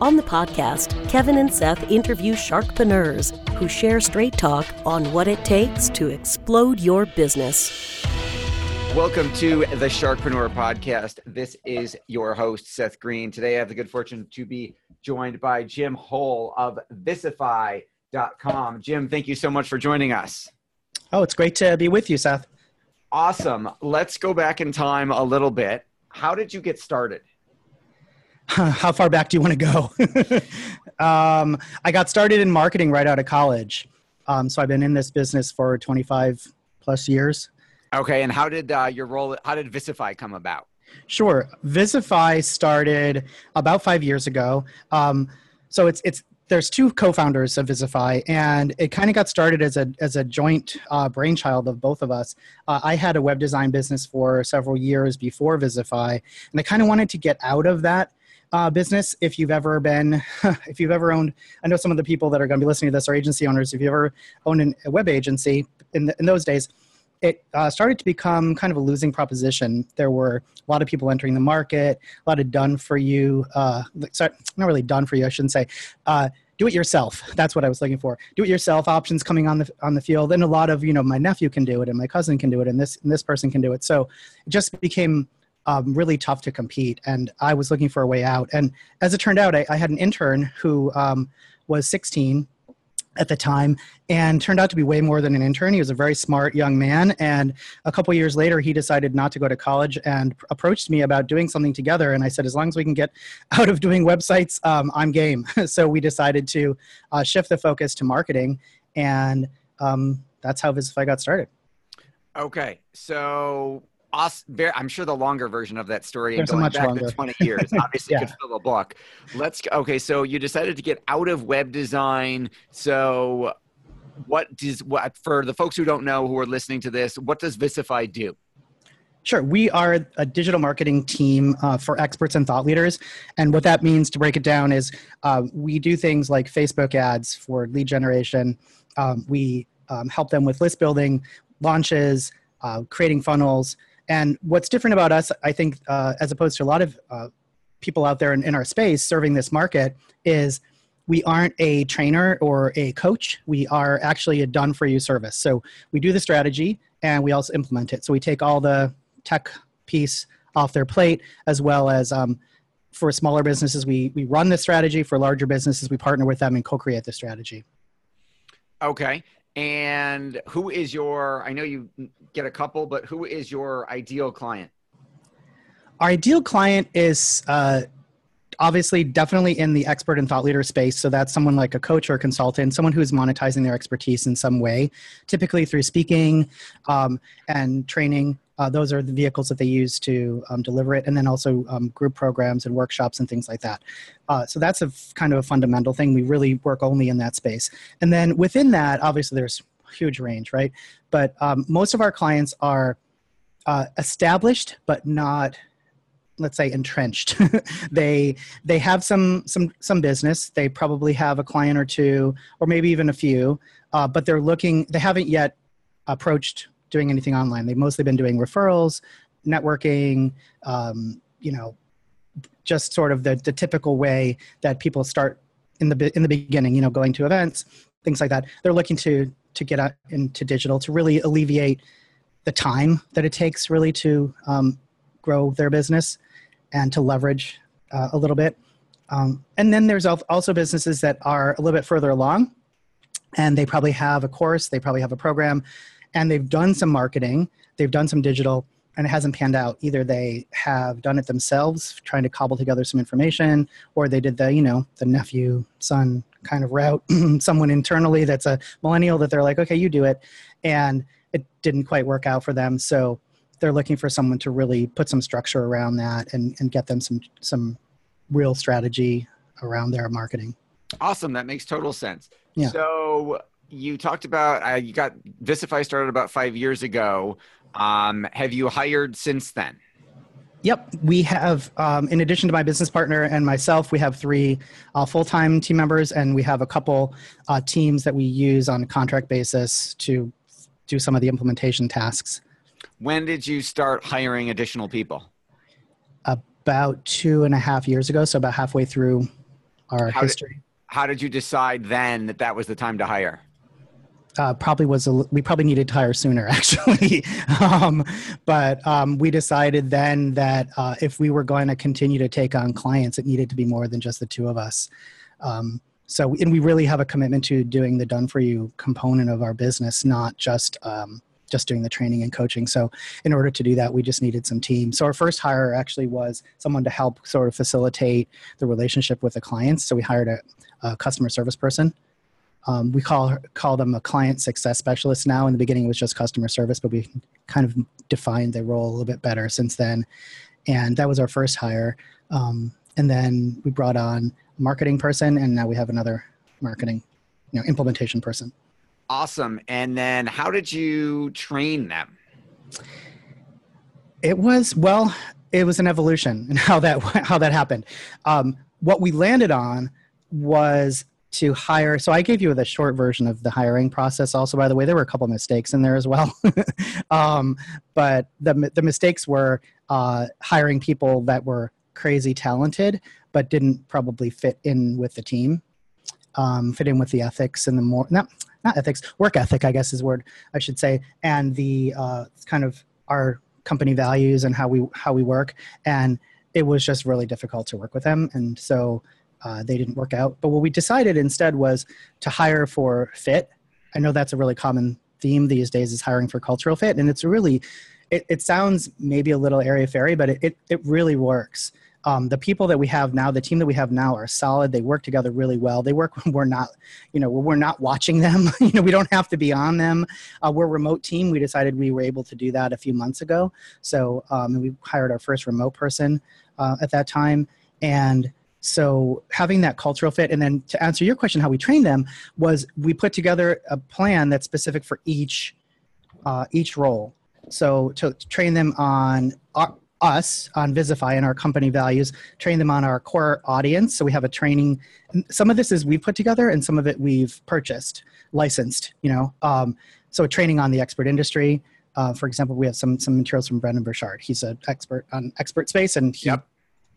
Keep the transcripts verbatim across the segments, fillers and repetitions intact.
On the podcast, Kevin and Seth interview sharkpreneurs who share straight talk on what it takes to explode your business. Welcome to the Sharkpreneur Podcast. This is your host, Seth Green. Today, I have the good fortune to be joined by Jim Hohl of Visify dot com. Jim, thank you so much for joining us. Oh, it's great to be with you, Seth. Awesome. Let's go back in time a little bit. How did you get started? How far back do you want to go? um, I got started in marketing right out of college. Um, so I've been in this business for twenty-five plus years. Okay, and how did uh, your role, how did Visify come about? Sure. Visify started about five years ago. Um, so it's it's there's two co-founders of Visify, and it kind of got started as a as a joint uh, brainchild of both of us. Uh, I had a web design business for several years before Visify, and I kind of wanted to get out of that uh, business. If you've ever been, if you've ever owned, I know some of the people that are going to be listening to this are agency owners. If you ever owned an, a web agency in the, in those days, it uh, started to become kind of a losing proposition. There were a lot of people entering the market, a lot of done for you, uh, sorry, not really done for you, I shouldn't say, uh, do it yourself. That's what I was looking for. Do it yourself options coming on the on the field. And a lot of, you know, my nephew can do it and my cousin can do it and this and this person can do it. So it just became um, really tough to compete. And I was looking for a way out. And as it turned out, I, I had an intern who um, was sixteen at the time, and turned out to be way more than an intern. He was a very smart young man, and a couple years later, he decided not to go to college and approached me about doing something together, and I said, as long as we can get out of doing websites, um, I'm game. So we decided to uh, shift the focus to marketing, and um, that's how Visify got started. Okay, so I'm sure the longer version of that story There's going so much back longer. to twenty years, obviously yeah. could fill a book. Let's okay. So you decided to get out of web design. So what does what for the folks who don't know who are listening to this? What does Visify do? Sure. We are a digital marketing team uh, for experts and thought leaders. And what that means, to break it down, is uh, we do things like Facebook ads for lead generation. Um, we um, help them with list building, launches, uh, creating funnels. And what's different about us, I think, uh, as opposed to a lot of uh, people out there in, in our space serving this market, is we aren't a trainer or a coach. We are actually a done-for-you service. So we do the strategy, and we also implement it. So we take all the tech piece off their plate, as well as um, for smaller businesses, we we run the strategy. For larger businesses, we partner with them and co-create the strategy. Okay. And who is your, I know you get a couple, but who is your ideal client? Our ideal client is uh, obviously definitely in the expert and thought leader space. So that's someone like a coach or a consultant, someone who's monetizing their expertise in some way, typically through speaking um, and training. Uh, those are the vehicles that they use to um, deliver it. And then also um, group programs and workshops and things like that. Uh, so that's a f- kind of a fundamental thing. We really work only in that space. And then within that, obviously there's a huge range, right? But um, most of our clients are uh, established, but not, let's say, entrenched. they they have some some some business. They probably have a client or two, or maybe even a few, uh, but they're looking, they haven't yet approached doing anything online. They've mostly been doing referrals, networking, um, you know, just sort of the, the typical way that people start in the in the beginning, you know, going to events, things like that. They're looking to to get out into digital to really alleviate the time that it takes really to um, grow their business and to leverage uh, a little bit. Um, and then there's also businesses that are a little bit further along, and they probably have a course, they probably have a program, and they've done some marketing, they've done some digital, and it hasn't panned out. Either they have done it themselves, trying to cobble together some information, or they did the, you know, the nephew, son kind of route, someone internally that's a millennial that they're like, okay, you do it. And it didn't quite work out for them. So they're looking for someone to really put some structure around that and, and get them some some real strategy around their marketing. Awesome. That makes total sense. Yeah. So you talked about, uh, you got Visify started about five years ago. Um, have you hired since then? Yep. We have, um, in addition to my business partner and myself, we have three uh, full-time team members, and we have a couple uh, teams that we use on a contract basis to do some of the implementation tasks. When did you start hiring additional people? About two and a half years ago, so about halfway through our how history. Did, how did you decide then that that was the time to hire? Uh, probably was a, we probably needed to hire sooner, actually. um, but um, we decided then that uh, if we were going to continue to take on clients, it needed to be more than just the two of us. Um, so, and we really have a commitment to doing the done-for-you component of our business, not just um, just doing the training and coaching. So, in order to do that, we just needed some team. So, our first hire actually was someone to help sort of facilitate the relationship with the clients. So, we hired a, a customer service person. Um, we call her, call them a client success specialist now. In the beginning, it was just customer service, but we kind of defined the role a little bit better since then. And that was our first hire. Um, and then we brought on a marketing person, and now we have another marketing, you know, implementation person. Awesome. And then how did you train them? It was, well, it was an evolution in how that, how that happened. Um, what we landed on was to hire. So I gave you the short version of the hiring process. Also, by the way, there were a couple of mistakes in there as well. um, but the, the mistakes were uh, hiring people that were crazy talented, but didn't probably fit in with the team, um, fit in with the ethics and the more, not, not ethics, work ethic, I guess is the word I should say. And the uh, kind of our company values and how we, how we work. And it was just really difficult to work with them. And so Uh, they didn't work out. But what we decided instead was to hire for fit. I know that's a really common theme these days, is hiring for cultural fit. And it's really, it, it sounds maybe a little airy fairy, but it, it, it really works. Um, the people that we have now, the team that we have now are solid. They work together really well. They work when we're not, you know, when we're not watching them. you know, we don't have to be on them. Uh, we're a remote team. We decided we were able to do that a few months ago. So um, we hired our first remote person uh, at that time. And so having that cultural fit, and then to answer your question, how we train them was we put together a plan that's specific for each uh, each role. So to train them on our, us, on Visify and our company values, train them on our core audience. So we have a training. Some of this is we put together, and some of it we've purchased, licensed. You know, um, so training on the expert industry. Uh, for example, we have some some materials from Brendan Burchard. He's an expert on expert space, and he. Yep.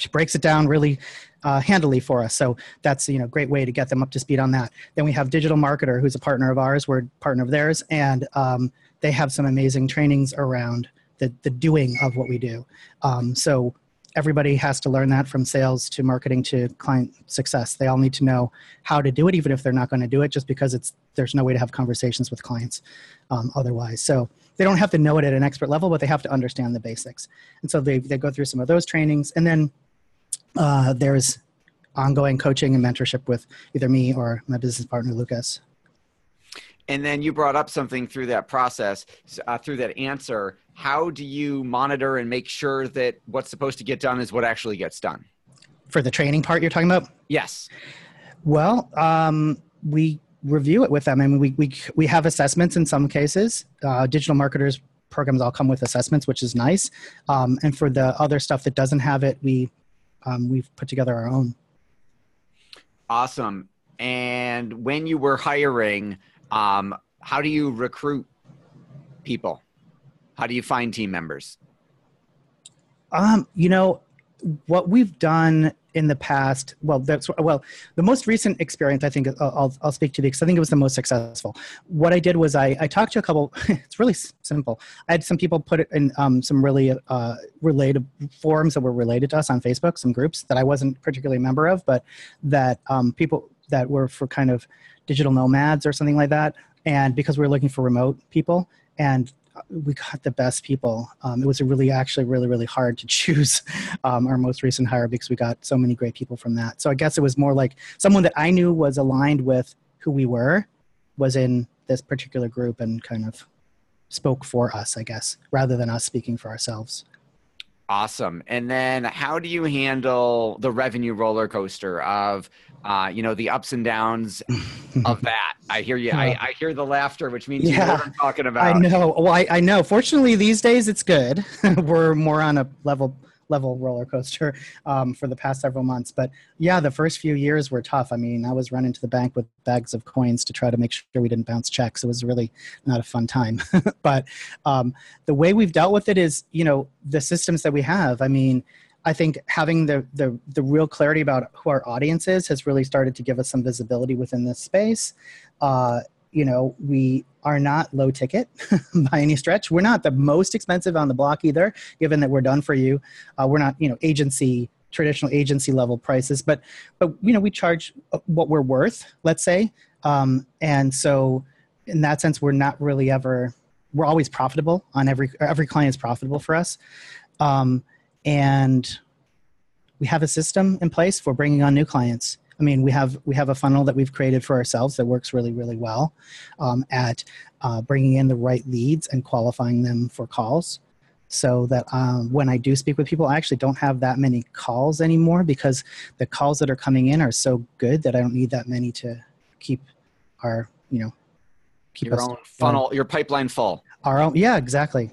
She breaks it down really uh, handily for us. So that's, you know, great way to get them up to speed on that. Then we have Digital Marketer, who's a partner of ours. We're a partner of theirs. And um, they have some amazing trainings around the, the doing of what we do. Um, so everybody has to learn that, from sales to marketing to client success. They all need to know how to do it, even if they're not going to do it, just because it's there's no way to have conversations with clients um, otherwise. So they don't have to know it at an expert level, but they have to understand the basics. And so they, they go through some of those trainings. And then Uh, there's ongoing coaching and mentorship with either me or my business partner, Lucas. And then you brought up something through that process, uh, through that answer. How do you monitor and make sure that what's supposed to get done is what actually gets done? For the training part you're talking about? Yes. Well, um, we review it with them. I mean, we, we, we have assessments in some cases. Uh, digital marketers programs all come with assessments, which is nice. Um, and for the other stuff that doesn't have it, we... Um, we've put together our own. Awesome. And when you were hiring, um, how do you recruit people? How do you find team members? Um, you know, what we've done in the past, well, that's, well, the most recent experience, I think I'll, I'll speak to because I think it was the most successful. What I did was I, I talked to a couple, it's really simple. I had some people put it in um, some really uh, related forums that were related to us on Facebook, some groups that I wasn't particularly a member of, but that um, people that were for kind of digital nomads or something like that. And because we were looking for remote people, and we got the best people. Um, it was a really, actually really, really hard to choose um, our most recent hire because we got so many great people from that. So I guess it was more like someone that I knew was aligned with who we were, was in this particular group and kind of spoke for us, I guess, rather than us speaking for ourselves. Awesome. And then how do you handle the revenue roller coaster of, uh, you know, the ups and downs of that? I hear you. I, I hear the laughter, which means yeah, you know what I'm talking about. I know. Well, I, I know. Fortunately, these days it's good. We're more on a level level roller coaster um, for the past several months. But yeah, the first few years were tough. I mean, I was running to the bank with bags of coins to try to make sure we didn't bounce checks. It was really not a fun time. But um, the way we've dealt with it is, you know, the systems that we have. I mean, I think having the, the, the real clarity about who our audience is has really started to give us some visibility within this space. Uh, you know, we are not low ticket by any stretch. We're not the most expensive on the block either, given that we're done for you. Uh, we're not, you know, agency, traditional agency level prices, but, but, you know, we charge what we're worth, let's say. Um, and so in that sense, we're not really ever, we're always profitable on every, every client is profitable for us. Um, and we have a system in place for bringing on new clients. I mean, we have we have a funnel that we've created for ourselves that works really, really well um, at uh, bringing in the right leads and qualifying them for calls, so that um, when I do speak with people, I actually don't have that many calls anymore, because the calls that are coming in are so good that I don't need that many to keep our, you know, keep your own funnel, your pipeline full. Our own, yeah, exactly.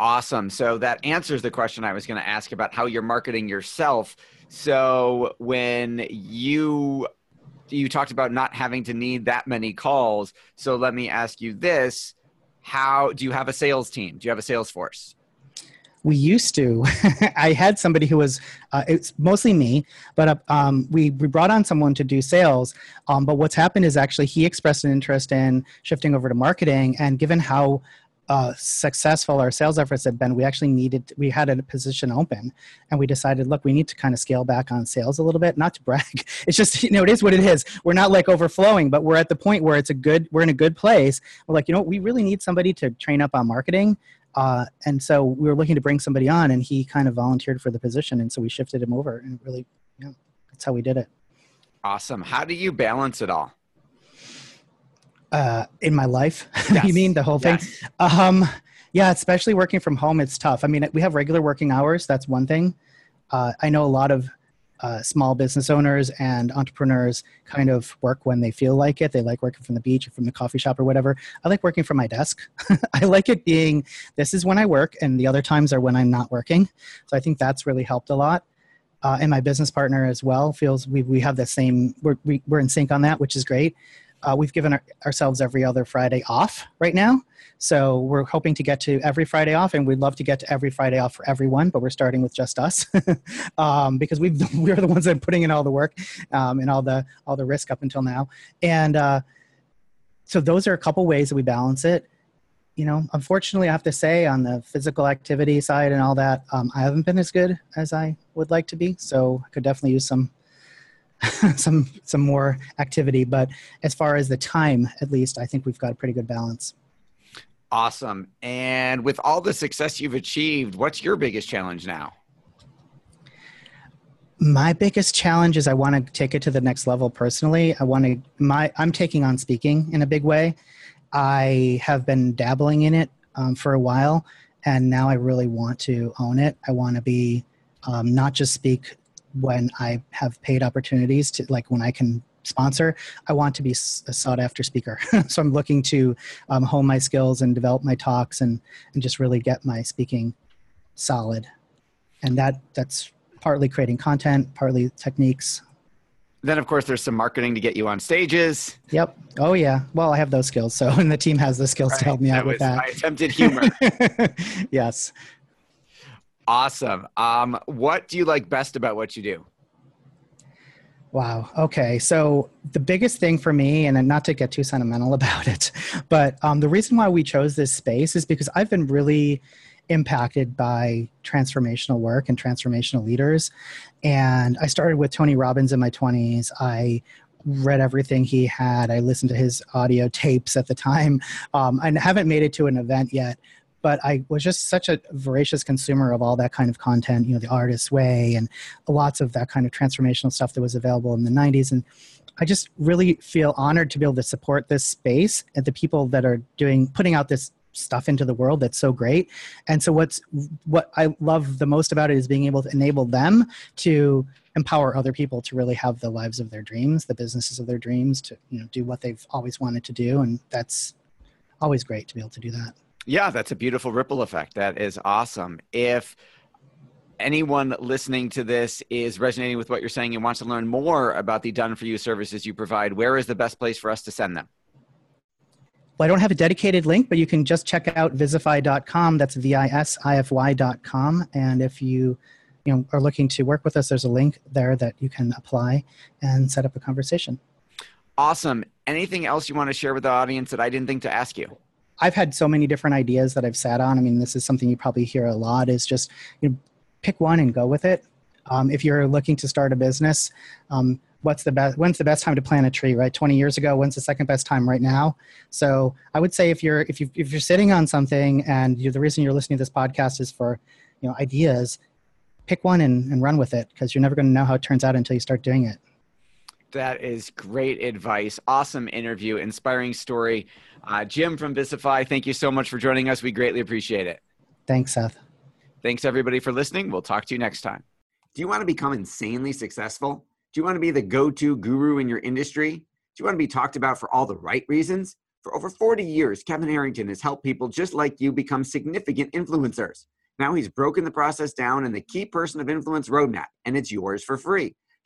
Awesome. So that answers the question I was going to ask about how you're marketing yourself. So when you, you talked about not having to need that many calls. So let me ask you this. How do you have a sales team? Do you have a sales force? We used to. I had somebody who was, uh, it's mostly me, but um, we, we brought on someone to do sales. Um, but what's happened is actually he expressed an interest in shifting over to marketing, and given how Uh, successful our sales efforts had been, we actually needed, we had a position open, and we decided, look, we need to kind of scale back on sales a little bit, not to brag. It's just, you know, it is what it is. We're not like overflowing, but we're at the point where it's a good, we're in a good place. We're like, you know, we really need somebody to train up on marketing. Uh, and so we were looking to bring somebody on, and he kind of volunteered for the position. And so we shifted him over, and really, you know, that's how we did it. Awesome. How do you balance it all? Uh, in my life, yes. You mean the whole thing? Yes. Um, yeah, especially working from home, it's tough. I mean, we have regular working hours. That's one thing. Uh, I know a lot of uh, small business owners and entrepreneurs kind of work when they feel like it. They like working from the beach or from the coffee shop or whatever. I like working from my desk. I like it being, this is when I work, and the other times are when I'm not working. So I think that's really helped a lot. Uh, and my business partner as well feels we, we have the same, we're, we, we're in sync on that, which is great. Uh, we've given our, ourselves every other Friday off right now. So we're hoping to get to every Friday off, and we'd love to get to every Friday off for everyone, but we're starting with just us um, because we've, we're the ones that are putting in all the work um, and all the, all the risk up until now. And uh, so those are a couple ways that we balance it. You know, unfortunately, I have to say, on the physical activity side and all that, um, I haven't been as good as I would like to be. So I could definitely use some some some more activity, but as far as the time, at least, I think we've got a pretty good balance. Awesome. And with all the success you've achieved, what's your biggest challenge now? My biggest challenge is I want to take it to the next level personally. I want to, my, I'm taking on speaking in a big way. I have been dabbling in it um, for a while, and now I really want to own it. I want to be, um, not just speak when I have paid opportunities to, like when I can sponsor, I want to be a sought after speaker. So I'm looking to um, hone my skills and develop my talks, and, and just really get my speaking solid. And that that's partly creating content, partly techniques. Then of course there's some marketing to get you on stages. Yep. Oh yeah. Well, I have those skills. So, and the team has the skills right. to help me that out with that. My attempted humor. Yes. Awesome. Um, what do you like best about what you do? Wow. Okay. So the biggest thing for me, and not to get too sentimental about it, but um, the reason why we chose this space is because I've been really impacted by transformational work and transformational leaders. And I started with Tony Robbins in my twenties. I read everything he had. I listened to his audio tapes at the time. Um, I haven't made it to an event yet, but I was just such a voracious consumer of all that kind of content, you know, the Artist's Way and lots of that kind of transformational stuff that was available in the nineties. And I just really feel honored to be able to support this space and the people that are doing, putting out this stuff into the world that's so great. And so what's what I love the most about it is being able to enable them to empower other people to really have the lives of their dreams, the businesses of their dreams, to, you know, do what they've always wanted to do. And that's always great to be able to do that. Yeah, that's a beautiful ripple effect. That is awesome. If anyone listening to this is resonating with what you're saying and wants to learn more about the done-for-you services you provide, where is the best place for us to send them? Well, I don't have a dedicated link, but you can just check out visify dot com. That's V I S I F Y dot com. And if you, you know, are looking to work with us, there's a link there that you can apply and set up a conversation. Awesome. Anything else you want to share with the audience that I didn't think to ask you? I've had so many different ideas that I've sat on. I mean, this is something you probably hear a lot, is just, you know, pick one and go with it. Um, if you're looking to start a business, um, what's the best, when's the best time to plant a tree, right? twenty years ago, when's the second best time right now? So I would say if you're, if you, if you're sitting on something and you're, the reason you're listening to this podcast is for, you know, ideas, pick one and, and run with it, because you're never going to know how it turns out until you start doing it. That is great advice. Awesome interview, inspiring story. Uh, Jim from Visify, thank you so much for joining us. We greatly appreciate it. Thanks, Seth. Thanks, everybody, for listening. We'll talk to you next time. Do you want to become insanely successful? Do you want to be the go-to guru in your industry? Do you want to be talked about for all the right reasons? For over forty years, Kevin Harrington has helped people just like you become significant influencers. Now he's broken the process down in the Key Person of Influence Roadmap, and it's yours for free.